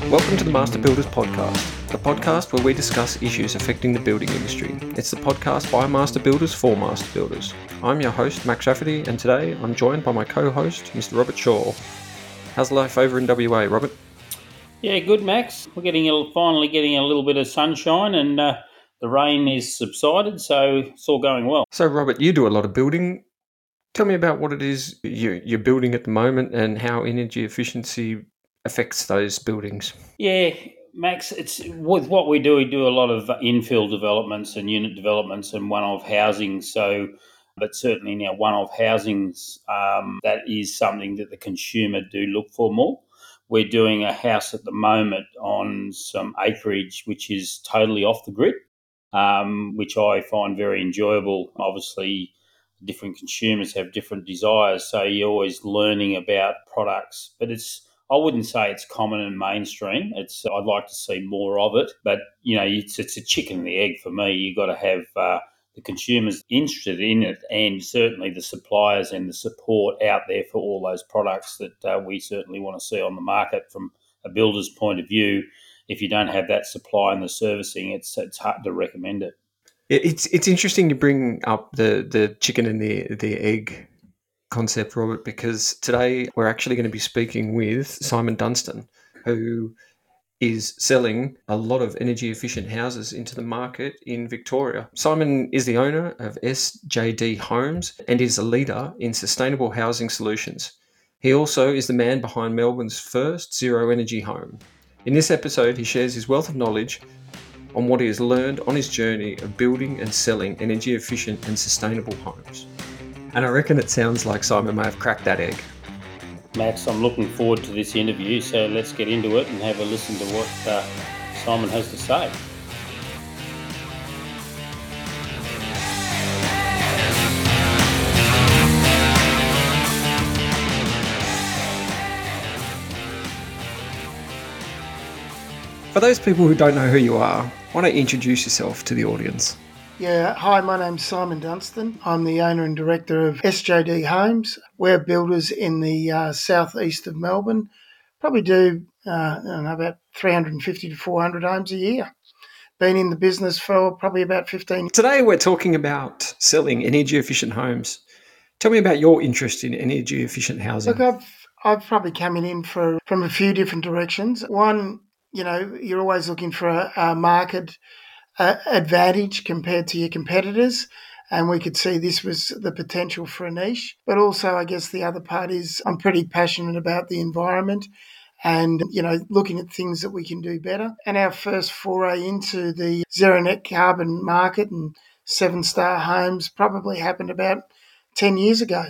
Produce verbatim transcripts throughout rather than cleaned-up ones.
Welcome to the Master Builders Podcast, the podcast where we discuss issues affecting the building industry. It's the podcast by Master Builders for Master Builders. I'm your host, Max Rafferty, and today I'm joined by my co-host, Mister Robert Shaw. How's life over in W A, Robert? Yeah, good, Max. We're getting a, finally getting a little bit of sunshine and uh, the rain is subsided, so it's all going well. So, Robert, you do a lot of building. Tell me about what it is you, you're building at the moment and how energy efficiency affects those buildings. Yeah, Max, it's with what we do, we do a lot of infill developments and unit developments and one-off housing, so... But certainly now one-off housings, um, that is something that the consumer do look for more. We're doing a house at the moment on some acreage which is totally off the grid, um, which I find very enjoyable. Obviously, different consumers have different desires, so you're always learning about products. But it's I wouldn't say it's common and mainstream. It's I'd like to see more of it. But, you know, it's, it's a chicken and the egg for me. You've got to have... Uh, the consumers interested in it and certainly the suppliers and the support out there for all those products that uh, we certainly want to see on the market from a builder's point of view. If you don't have that supply and the servicing, it's it's hard to recommend it. It's it's interesting you bring up the, the chicken and the, the egg concept, Robert, because today we're actually going to be speaking with Simon Dunstan, who is selling a lot of energy efficient houses into the market in Victoria. Simon is the owner of S J D Homes and is a leader in sustainable housing solutions. He also is the man behind Melbourne's first zero energy home. In this episode, he shares his wealth of knowledge on what he has learned on his journey of building and selling energy efficient and sustainable homes. And I reckon it sounds like Simon may have cracked that egg. Max, I'm looking forward to this interview, so let's get into it and have a listen to what uh, Simon has to say. For those people who don't know who you are, why don't you introduce yourself to the audience? Yeah, hi, my name's Simon Dunstan. I'm the owner and director of S J D Homes. We're builders in the uh, southeast of Melbourne. Probably do, uh, I don't know, about three hundred fifty to four hundred homes a year. Been in the business for probably about fifteen years. Today we're talking about selling energy-efficient homes. Tell me about your interest in energy-efficient housing. Look, I've, I've probably come in for, from a few different directions. One, you know, you're always looking for a, a market Uh, advantage compared to your competitors, and we could see this was the potential for a niche. But also, I guess the other part is I'm pretty passionate about the environment and, you know, looking at things that we can do better. And our first foray into the zero net carbon market and seven-star homes probably happened about ten years ago.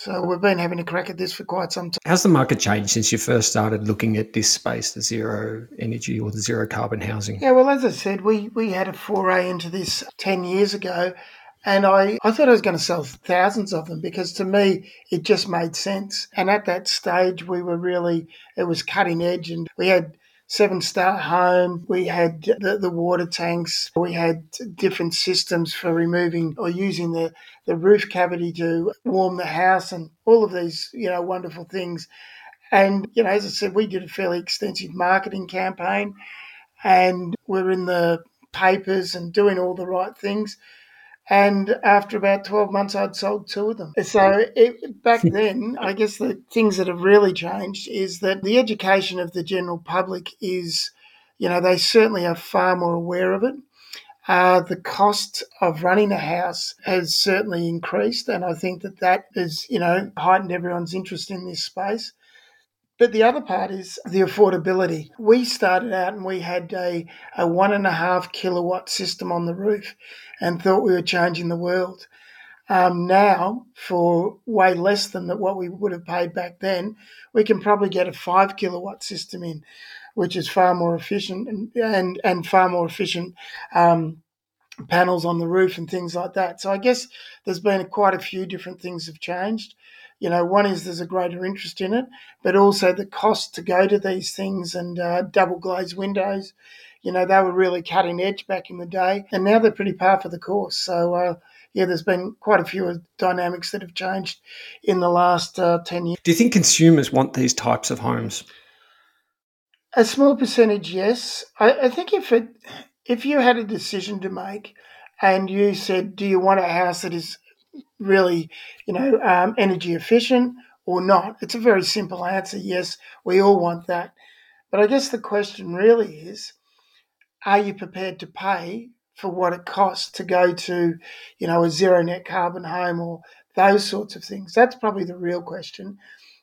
So we've been having a crack at this for quite some time. How's the market changed since you first started looking at this space, the zero energy or the zero carbon housing? Yeah, well, as I said, we, we had a foray into this ten years ago, and I, I thought I was going to sell thousands of them because to me it just made sense. And at that stage we were really, it was cutting edge, and we had seven-star home, we had the, the water tanks, we had different systems for removing or using the, the roof cavity to warm the house and all of these, you know, wonderful things. And, you know, as I said, we did a fairly extensive marketing campaign and we're in the papers and doing all the right things. And after about twelve months, I'd sold two of them. So it, back then, I guess the things that have really changed is that the education of the general public is, you know, they certainly are far more aware of it. Uh, the cost of running a house has certainly increased. And I think that that has, you know, heightened everyone's interest in this space. But the other part is the affordability. We started out and we had a, a one and a half kilowatt system on the roof and thought we were changing the world. Um, now, for way less than what we would have paid back then, we can probably get a five kilowatt system in, which is far more efficient and, and, and far more efficient um, panels on the roof and things like that. So I guess there's been quite a few different things have changed. You know, one is there's a greater interest in it, but also the cost to go to these things and uh, double glazed windows, you know, they were really cutting edge back in the day, and now they're pretty par for the course. So, uh, yeah, there's been quite a few dynamics that have changed in the last uh, ten years. Do you think consumers want these types of homes? A small percentage, yes. I, I think if it, if you had a decision to make and you said, do you want a house that is really, you know, um, energy efficient or not, it's a very simple answer. Yes, we all want that. But I guess the question really is, are you prepared to pay for what it costs to go to, you know, a zero net carbon home or those sorts of things? That's probably the real question,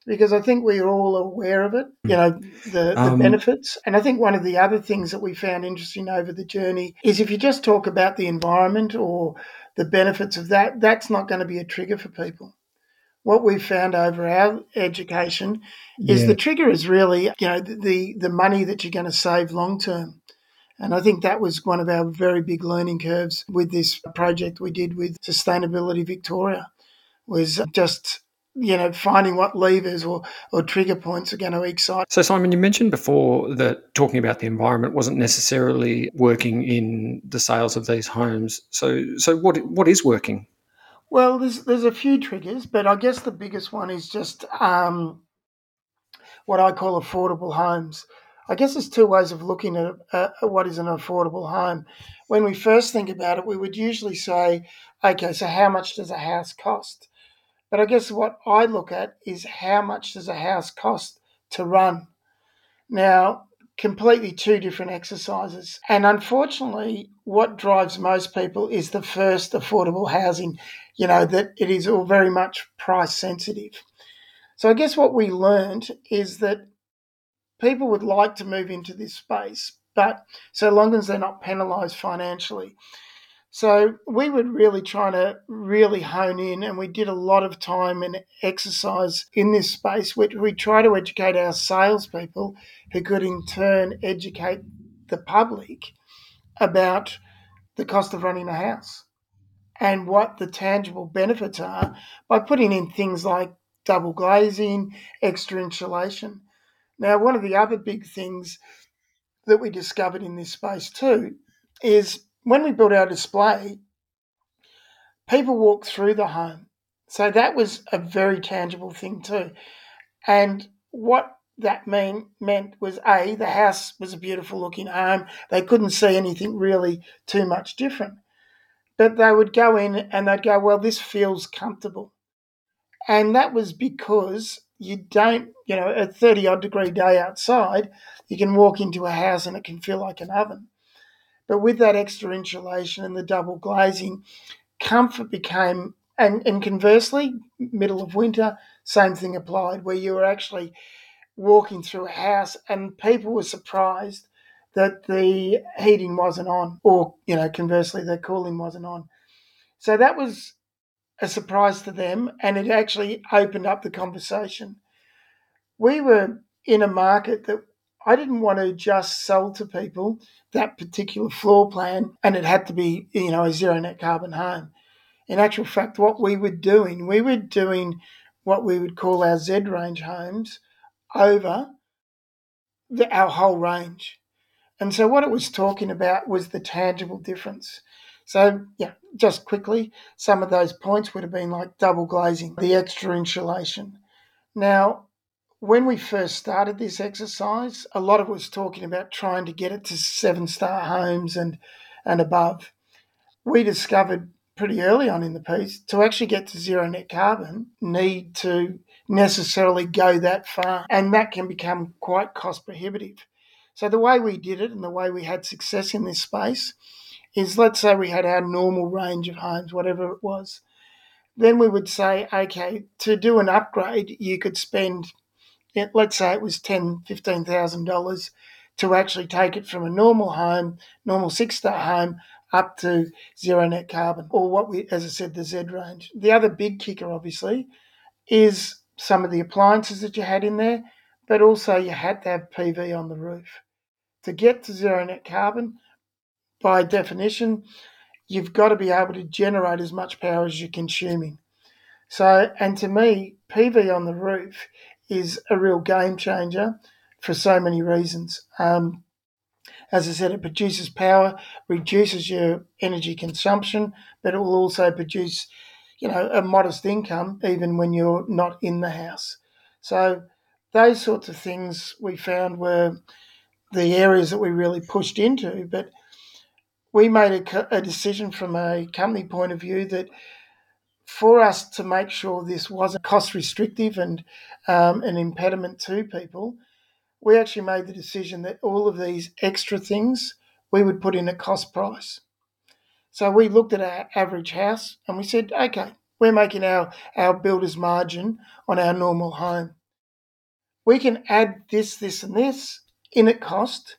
because I think we're all aware of it, you know, the, the um, benefits. And I think one of the other things that we found interesting over the journey is if you just talk about the environment or the benefits of that, that's not going to be a trigger for people. What we've found over our education is yeah. the trigger is really, you know, the, the money that you're going to save long term. And I think that was one of our very big learning curves with this project we did with Sustainability Victoria, was just, you know, finding what levers or, or trigger points are going to excite. So, Simon, you mentioned before that talking about the environment wasn't necessarily working in the sales of these homes. So so what what is working? Well, there's, there's a few triggers, but I guess the biggest one is just um, what I call affordable homes. I guess there's two ways of looking at uh, what is an affordable home. When we first think about it, we would usually say, okay, so how much does a house cost? But I guess what I look at is how much does a house cost to run? Now, completely two different exercises. And unfortunately, what drives most people is the first, affordable housing, you know, that it is all very much price sensitive. So I guess what we learned is that people would like to move into this space, but so long as they're not penalised financially. So we were really trying to really hone in, and we did a lot of time and exercise in this space, which we try to educate our salespeople, who could in turn educate the public about the cost of running a house and what the tangible benefits are by putting in things like double glazing, extra insulation. Now, one of the other big things that we discovered in this space too is when we built our display, people walked through the home. So that was a very tangible thing too. And what that mean, meant was, A, the house was a beautiful looking home. They couldn't see anything really too much different. But they would go in and they'd go, well, this feels comfortable. And that was because you don't, you know, a thirty-odd degree day outside, you can walk into a house and it can feel like an oven. But with that extra insulation and the double glazing, comfort became, and, and conversely, middle of winter, same thing applied, where you were actually walking through a house and people were surprised that the heating wasn't on, or, you know, conversely, the cooling wasn't on. So that was a surprise to them, and it actually opened up the conversation. We were in a market that I didn't want to just sell to people that particular floor plan and it had to be, you know, a zero net carbon home. In actual fact, what we were doing, we were doing what we would call our Z range homes over the, our whole range. And so what it was talking about was the tangible difference. So, yeah, just quickly, some of those points would have been like double glazing, the extra insulation. Now, when we first started this exercise, a lot of it was talking about trying to get it to seven-star homes and, and above. We discovered pretty early on in the piece to actually get to zero net carbon, need to necessarily go that far, and that can become quite cost prohibitive. So the way we did it and the way we had success in this space is, let's say we had our normal range of homes, whatever it was. Then we would say, okay, to do an upgrade, you could spend, let's say it was ten thousand dollars, fifteen thousand dollars to actually take it from a normal home, normal six-star home, up to zero net carbon, or what we, as I said, the Z range. The other big kicker, obviously, is some of the appliances that you had in there, but also you had to have P V on the roof. To get to zero net carbon, by definition, you've got to be able to generate as much power as you're consuming. So, and to me, P V on the roof is a real game changer for so many reasons. Um, as I said, it produces power, reduces your energy consumption, that it will also produce, you know, a modest income even when you're not in the house. So those sorts of things we found were the areas that we really pushed into. But we made a, a decision from a company point of view that for us to make sure this wasn't cost restrictive and um, an impediment to people, we actually made the decision that all of these extra things we would put in a cost price. So we looked at our average house and we said, okay, we're making our, our builder's margin on our normal home. We can add this, this and this in at cost,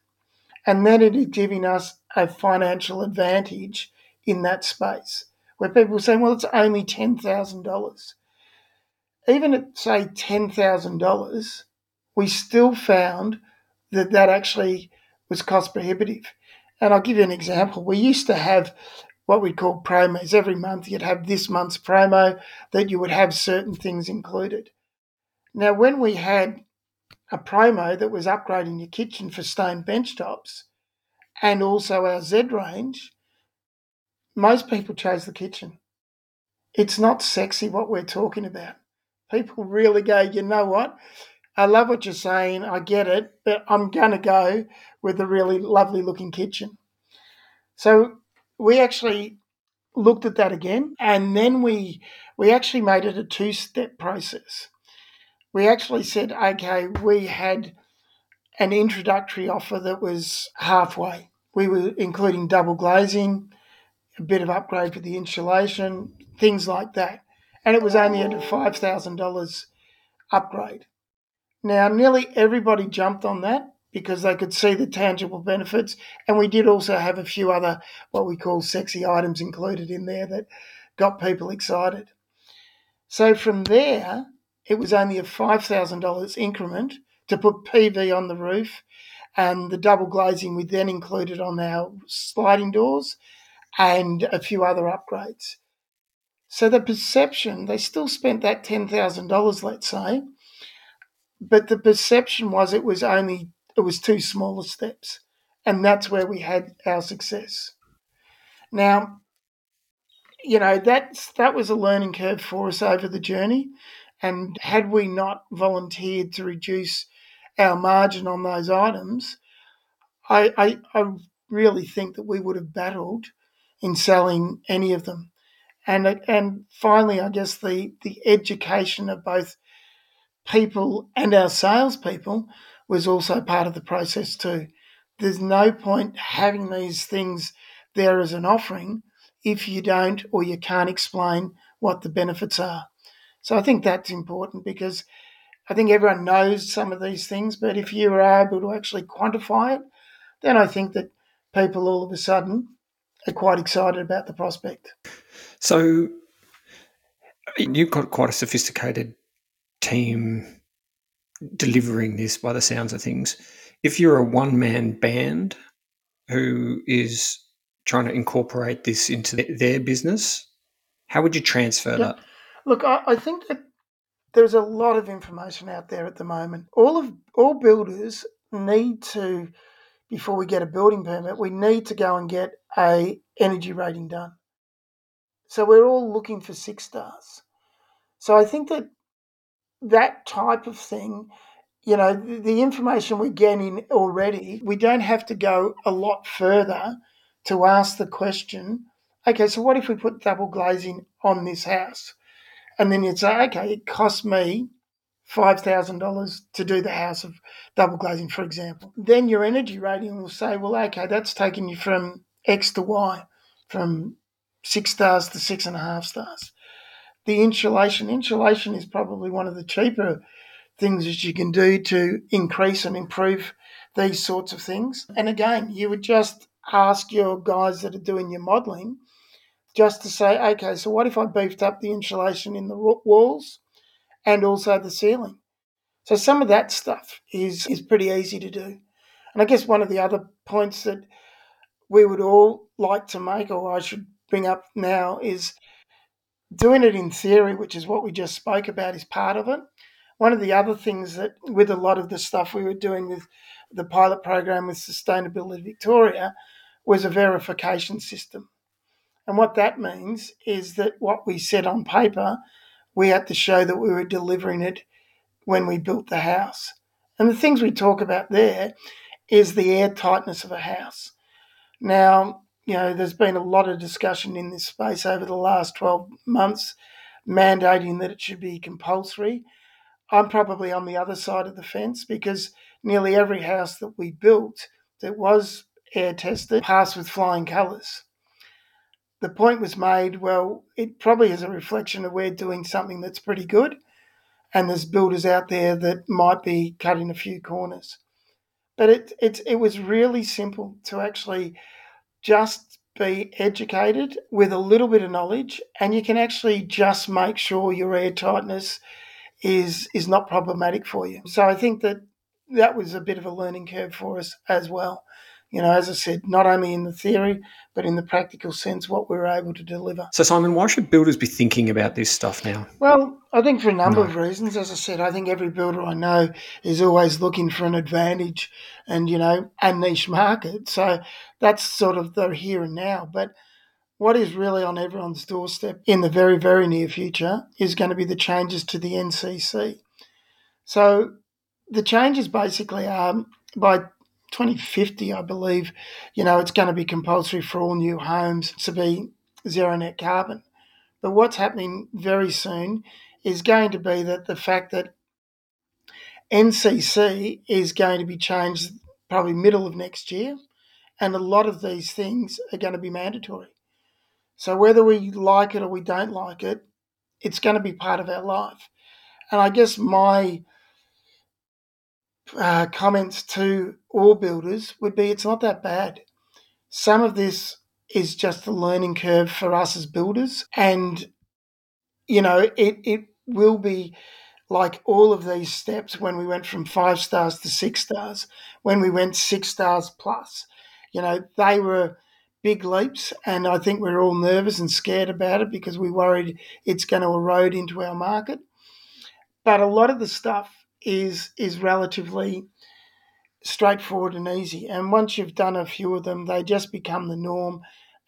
and then it is giving us a financial advantage in that space where people are saying, well, it's only ten thousand dollars. Even at, say, ten thousand dollars, we still found that that actually was cost prohibitive. And I'll give you an example. We used to have what we call promos. Every month you'd have this month's promo that you would have certain things included. Now, when we had a promo that was upgrading your kitchen for stone bench tops and also our Z range, most people chose the kitchen. It's not sexy what we're talking about. People really go, you know what? I love what you're saying, I get it, but I'm going to go with a really lovely looking kitchen. So we actually looked at that again, and then we we actually made it a two-step process. We actually said, okay, we had an introductory offer that was halfway. We were including double glazing, a bit of upgrade for the insulation, things like that. And it was only at a five thousand dollars upgrade. Now, nearly everybody jumped on that because they could see the tangible benefits, and we did also have a few other what we call sexy items included in there that got people excited. So from there, it was only a five thousand dollars increment to put P V on the roof, and the double glazing we then included on our sliding doors and a few other upgrades. So the perception, they still spent that ten thousand dollars, let's say, but the perception was it was only, it was two smaller steps, and that's where we had our success. Now, you know, that's, that was a learning curve for us over the journey, and had we not volunteered to reduce our margin on those items, I, I, I really think that we would have battled in selling any of them. And, and finally, I guess the, the education of both people and our salespeople was also part of the process too. There's no point having these things there as an offering if you don't or you can't explain what the benefits are. So I think that's important because I think everyone knows some of these things, but if you are able to actually quantify it, then I think that people all of a sudden are quite excited about the prospect. So you've got quite a sophisticated team delivering this by the sounds of things. If you're a one-man band who is trying to incorporate this into their business, how would you transfer yep. that? Look, I, I think that there's a lot of information out there at the moment. All of all builders need to, before we get a building permit, we need to go and get a energy rating done. So we're all looking for six stars. So I think that that type of thing, you know, the information we're getting already, we don't have to go a lot further to ask the question, okay, so what if we put double glazing on this house? And then you'd say, okay, it cost me five thousand dollars to do the house of double glazing, for example. Then your energy rating will say, well, okay, that's taken you from X to Y, from six stars to six and a half stars. The insulation. Insulation is probably one of the cheaper things that you can do to increase and improve these sorts of things. And again, you would just ask your guys that are doing your modelling just to say, okay, so what if I beefed up the insulation in the walls and also the ceiling? So some of that stuff is, is pretty easy to do. And I guess one of the other points that we would all like to make, or I should bring up now, is doing it in theory, which is what we just spoke about, is part of it. One of the other things that with a lot of the stuff we were doing with the pilot program with Sustainability Victoria was a verification system. And what that means is that what we said on paper, we had to show that we were delivering it when we built the house. And the things we talk about there is the airtightness of a house. Now, you know, there's been a lot of discussion in this space over the last twelve months mandating that it should be compulsory. I'm probably on the other side of the fence because nearly every house that we built that was air tested passed with flying colours. The point was made, well, it probably is a reflection of we're doing something that's pretty good and there's builders out there that might be cutting a few corners. But it, it, it was really simple to actually just be educated with a little bit of knowledge, and you can actually just make sure your airtightness is is not problematic for you. So I think that that was a bit of a learning curve for us as well. You know, as I said, not only in the theory, but in the practical sense, what we were able to deliver. So, Simon, why should builders be thinking about this stuff now? Well, I think for a number no. of reasons. As I said, I think every builder I know is always looking for an advantage and, you know, a niche market. So that's sort of the here and now. But what is really on everyone's doorstep in the very, very near future is going to be the changes to the N C C. So the changes basically are by twenty fifty, I believe, you know, it's going to be compulsory for all new homes to be zero net carbon. But what's happening very soon is going to be that the fact that N C C is going to be changed probably middle of next year, and a lot of these things are going to be mandatory. So whether we like it or we don't like it, it's going to be part of our life. And I guess my Uh, comments to all builders would be it's not that bad. Some of this is just the learning curve for us as builders, and you know it it will be like all of these steps when we went from five stars to six stars, when we went six stars plus. You know, they were big leaps, and I think we're all nervous and scared about it because we worried it's going to erode into our market. But a lot of the stuff is is relatively straightforward and easy. And once you've done a few of them, they just become the norm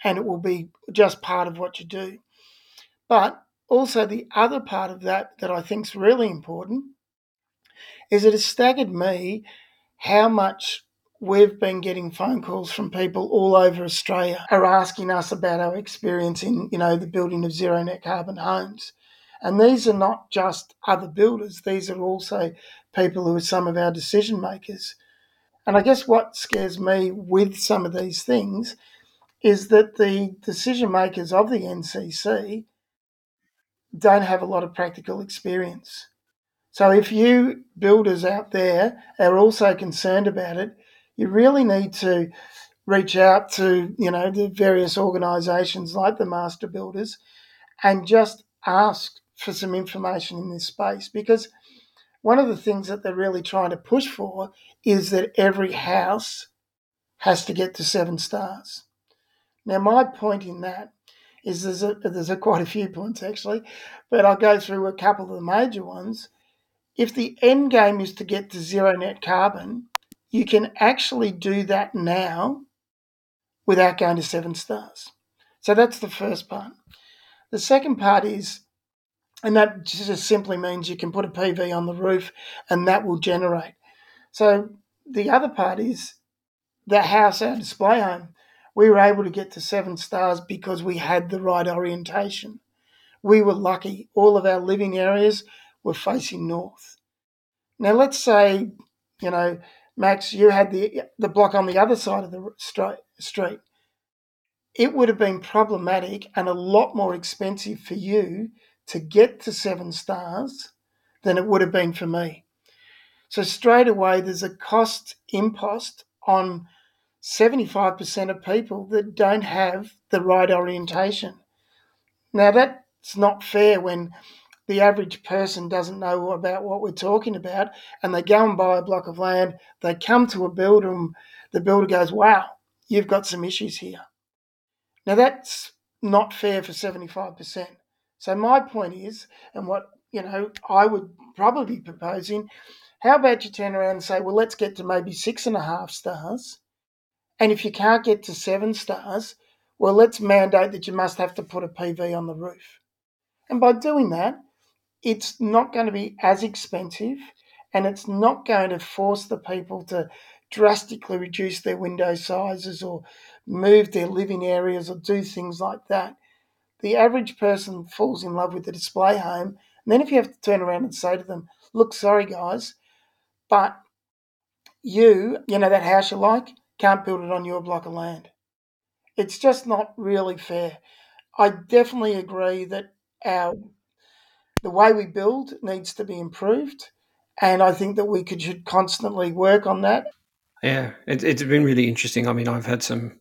and it will be just part of what you do. But also the other part of that that I think is really important is it has staggered me how much we've been getting phone calls from people all over Australia are asking us about our experience in, you know, the building of zero net carbon homes. And these are not just other builders. These are also people who are some of our decision makers. And I guess what scares me with some of these things is that the decision makers of the N C C don't have a lot of practical experience. So if you builders out there are also concerned about it, you really need to reach out to, you know, the various organisations like the Master Builders and just ask for some information in this space, because one of the things that they're really trying to push for is that every house has to get to seven stars. Now, my point in that is there's, a, there's a quite a few points actually, but I'll go through a couple of the major ones. If the end game is to get to zero net carbon, you can actually do that now without going to seven stars. So that's the first part. The second part is, and that just simply means you can put a P V on the roof and that will generate. So the other part is the house, our display home. We were able to get to seven stars because we had the right orientation. We were lucky. All of our living areas were facing north. Now let's say, you know, Max, you had the the block on the other side of the street. It would have been problematic and a lot more expensive for you to get to seven stars than it would have been for me. So straight away, there's a cost impost on seventy-five percent of people that don't have the right orientation. Now, that's not fair when the average person doesn't know about what we're talking about and they go and buy a block of land, they come to a builder and the builder goes, wow, you've got some issues here. Now, that's not fair for seventy-five percent. So my point is, and what, you know, I would probably be proposing, how about you turn around and say, well, let's get to maybe six and a half stars. And if you can't get to seven stars, well, let's mandate that you must have to put a P V on the roof. And by doing that, it's not going to be as expensive and it's not going to force the people to drastically reduce their window sizes or move their living areas or do things like that. The average person falls in love with the display home. And then if you have to turn around and say to them, look, sorry, guys, but you, you know, that house you like, can't build it on your block of land. It's just not really fair. I definitely agree that our the way we build needs to be improved. And I think that we could should constantly work on that. Yeah, it, it's been really interesting. I mean, I've had some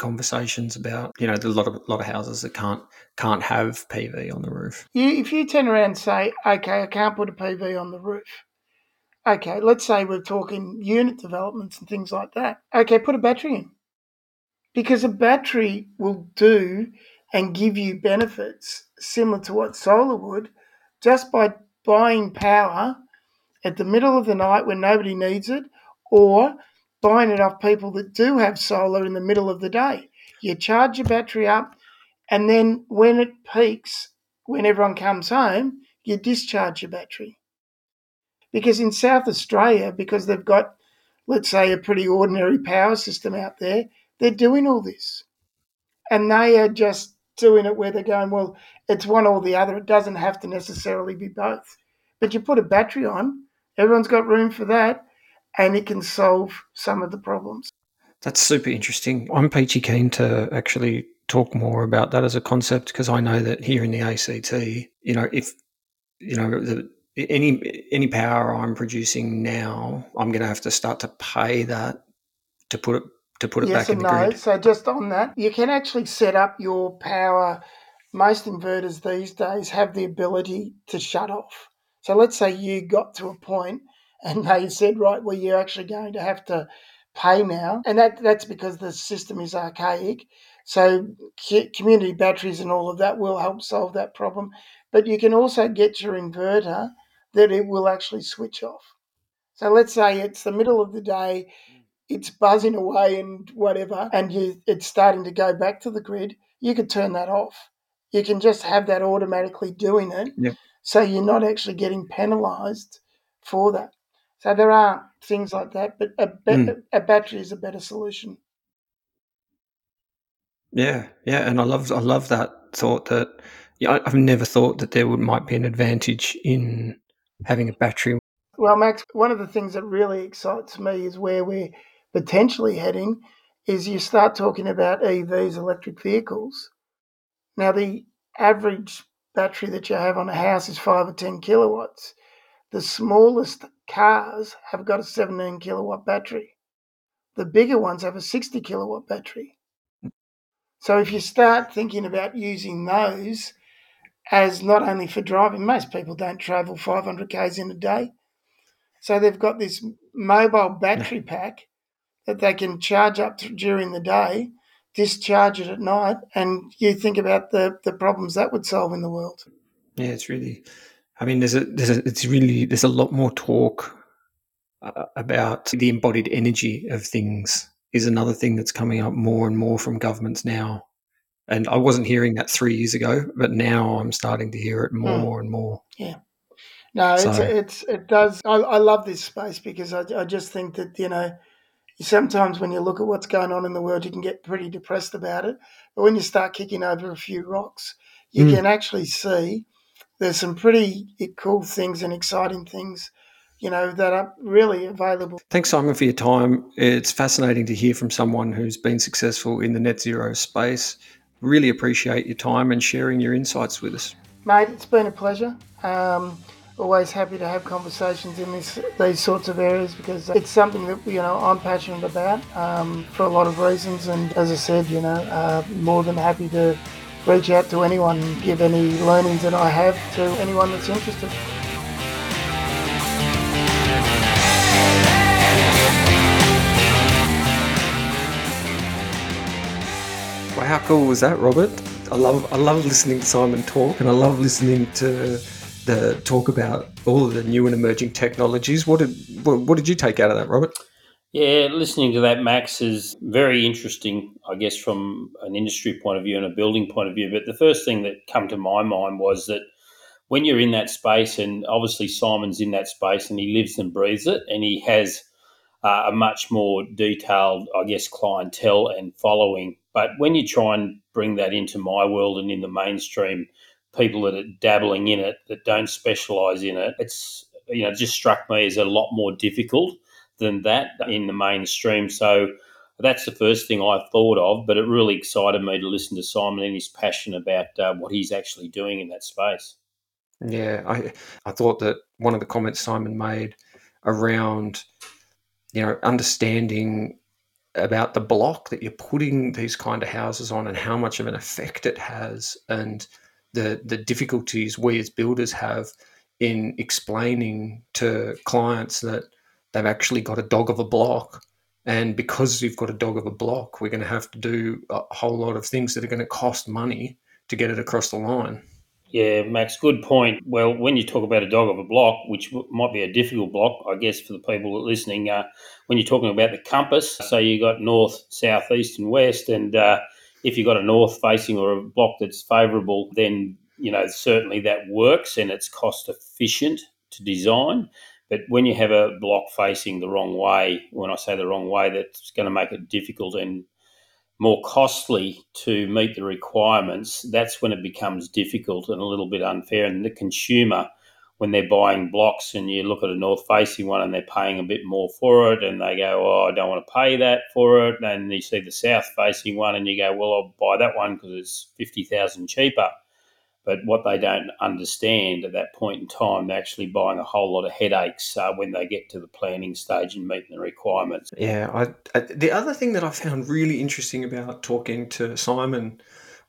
conversations about, you know, a lot of lot of houses that can't can't have P V on the roof. You, if you turn around and say, okay, I can't put a P V on the roof. Okay, let's say we're talking unit developments and things like that. Okay, put a battery in. Because a battery will do and give you benefits similar to what solar would just by buying power at the middle of the night when nobody needs it, or buying it off people that do have solar in the middle of the day. You charge your battery up, and then when it peaks, when everyone comes home, you discharge your battery. Because in South Australia, because they've got, let's say, a pretty ordinary power system out there, they're doing all this. And they are just doing it where they're going, well, it's one or the other. It doesn't have to necessarily be both. But you put a battery on, everyone's got room for that, and it can solve some of the problems. That's super interesting. I'm peachy keen to actually talk more about that as a concept, because I know that here in the A C T, you know, if, you know, the, any any power I'm producing now, I'm going to have to start to pay that to put it to put it yes back in the no. grid. So just on that, you can actually set up your power. Most inverters these days have the ability to shut off. So let's say you got to a point and they said, right, well, you're actually going to have to pay now. And that, that's because the system is archaic. So community batteries and all of that will help solve that problem. But you can also get your inverter that it will actually switch off. So let's say it's the middle of the day, it's buzzing away and whatever, and you, it's starting to go back to the grid, you could turn that off. You can just have that automatically doing it. Yep. So you're not actually getting penalised for that. So there are things like that, but a, be- mm. a battery is a better solution. Yeah, yeah, and I love I love that thought that yeah, I've never thought that there would might be an advantage in having a battery. Well, Max, one of the things that really excites me is where we're potentially heading is you start talking about E Vs, electric vehicles. Now, the average battery that you have on a house is five or ten kilowatts. The smallest cars have got a seventeen kilowatt battery. The bigger ones have a sixty kilowatt battery. So if you start thinking about using those as not only for driving, most people don't travel five hundred kays in a day. So they've got this mobile battery pack that they can charge up during the day, discharge it at night, and you think about the, the problems that would solve in the world. Yeah, it's really... I mean, there's a, there's a, it's really, there's a lot more talk uh, about the embodied energy of things is another thing that's coming up more and more from governments now. And I wasn't hearing that three years ago, but now I'm starting to hear it more mm. and more. Yeah. No, so. it's, it's, it does. I, I love this space because I, I just think that, you know, sometimes when you look at what's going on in the world, you can get pretty depressed about it. But when you start kicking over a few rocks, you mm. can actually see there's some pretty cool things and exciting things, you know, that are really available. Thanks, Simon, for your time. It's fascinating to hear from someone who's been successful in the net zero space. Really appreciate your time and sharing your insights with us. Mate, it's been a pleasure. Um, always happy to have conversations in this, these sorts of areas because it's something that, you know, I'm passionate about um, for a lot of reasons. And as I said, you know, uh, more than happy to reach out to anyone and give any learnings that I have to anyone that's interested. Well, how cool was that, Robert? I love I love listening to Simon talk, and I love listening to the talk about all of the new and emerging technologies. What did what, what did you take out of that, Robert? Yeah, listening to that, Max, is very interesting, I guess, from an industry point of view and a building point of view. But the first thing that came to my mind was that when you're in that space, and obviously Simon's in that space and he lives and breathes it, and he has uh, a much more detailed, I guess, clientele and following. But when you try and bring that into my world and in the mainstream, people that are dabbling in it, that don't specialise in it, it's, you know, just struck me as a lot more difficult than that in the mainstream. So that's the first thing I thought of, but it really excited me to listen to Simon and his passion about uh, what he's actually doing in that space. Yeah, I I thought that one of the comments Simon made around, you know, understanding about the block that you're putting these kind of houses on and how much of an effect it has, and the the difficulties we as builders have in explaining to clients that they've actually got a dog of a block. And because you've got a dog of a block, we're going to have to do a whole lot of things that are going to cost money to get it across the line. Yeah, Max, good point. Well, when you talk about a dog of a block, which might be a difficult block, I guess, for the people that are listening, uh, when you're talking about the compass, so you've got north, south, east and west, and uh, if you've got a north facing or a block that's favourable, then, you know, certainly that works and it's cost efficient to design. But when you have a block facing the wrong way, when I say the wrong way, that's going to make it difficult and more costly to meet the requirements. That's when it becomes difficult and a little bit unfair. And the consumer, when they're buying blocks and you look at a north-facing one and they're paying a bit more for it and they go, oh, I don't want to pay that for it. And you see the south-facing one and you go, well, I'll buy that one because it's fifty thousand dollars cheaper. But what they don't understand at that point in time, they're actually buying a whole lot of headaches uh, when they get to the planning stage and meeting the requirements. Yeah. I, I, the other thing that I found really interesting about talking to Simon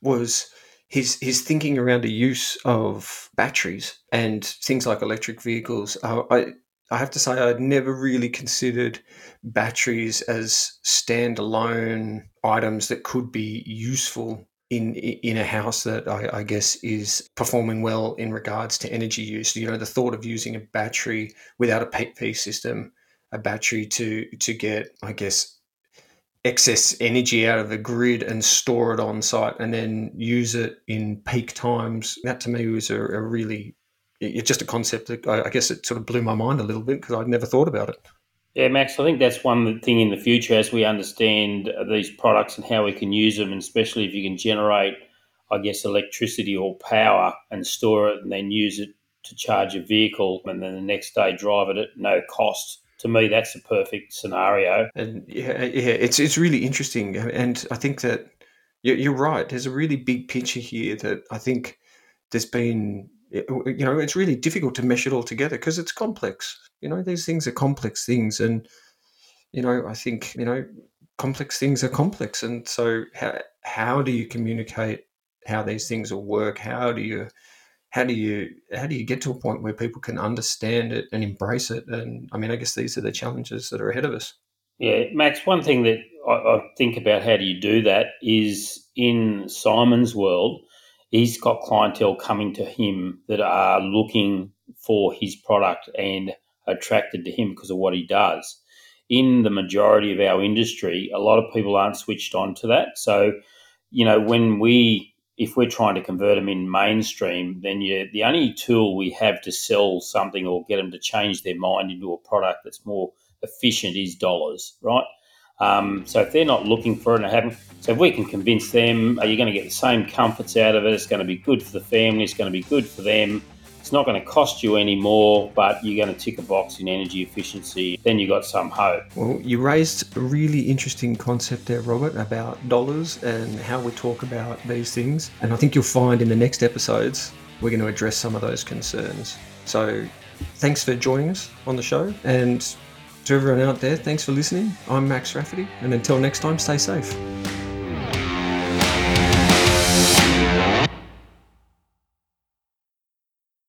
was his his thinking around the use of batteries and things like electric vehicles. Uh, I I have to say I'd never really considered batteries as standalone items that could be useful in in a house that I, I guess is performing well in regards to energy use. You know, the thought of using a battery without a P V system, a battery to to get, I guess, excess energy out of the grid and store it on site and then use it in peak times. That to me was a, a really, it's just a concept that I, I guess it sort of blew my mind a little bit because I'd never thought about it. Yeah, Max, I think that's one thing in the future as we understand these products and how we can use them, and especially if you can generate, I guess, electricity or power and store it and then use it to charge a vehicle and then the next day drive it at no cost. To me, that's a perfect scenario. And yeah, yeah, it's it's really interesting. And I think that you're right. There's a really big picture here that I think there's been, you know, it's really difficult to mesh it all together because it's complex. You know, these things are complex things. And, you know, I think, you know, complex things are complex. And so how, how do you communicate how these things will work? How do you, how do you, how do you get to a point where people can understand it and embrace it? And I mean, I guess these are the challenges that are ahead of us. Yeah, Max, one thing that I, I think about how do you do that is in Simon's world, he's got clientele coming to him that are looking for his product and attracted to him because of what he does. In the majority of our industry, a lot of people aren't switched on to that. So, you know, when we, if we're trying to convert them in mainstream, then you, the only tool we have to sell something or get them to change their mind into a product that's more efficient is dollars, right? Um, so if they're not looking for it and they haven't, so if we can convince them, are you going to get the same comforts out of it? It's going to be good for the family. It's going to be good for them. It's not going to cost you any more, but you're going to tick a box in energy efficiency. Then you got some hope. Well, you raised a really interesting concept there, Robert, about dollars and how we talk about these things. And I think you'll find in the next episodes, we're going to address some of those concerns. So thanks for joining us on the show, and to everyone out there, thanks for listening. I'm Max Rafferty, and until next time, stay safe.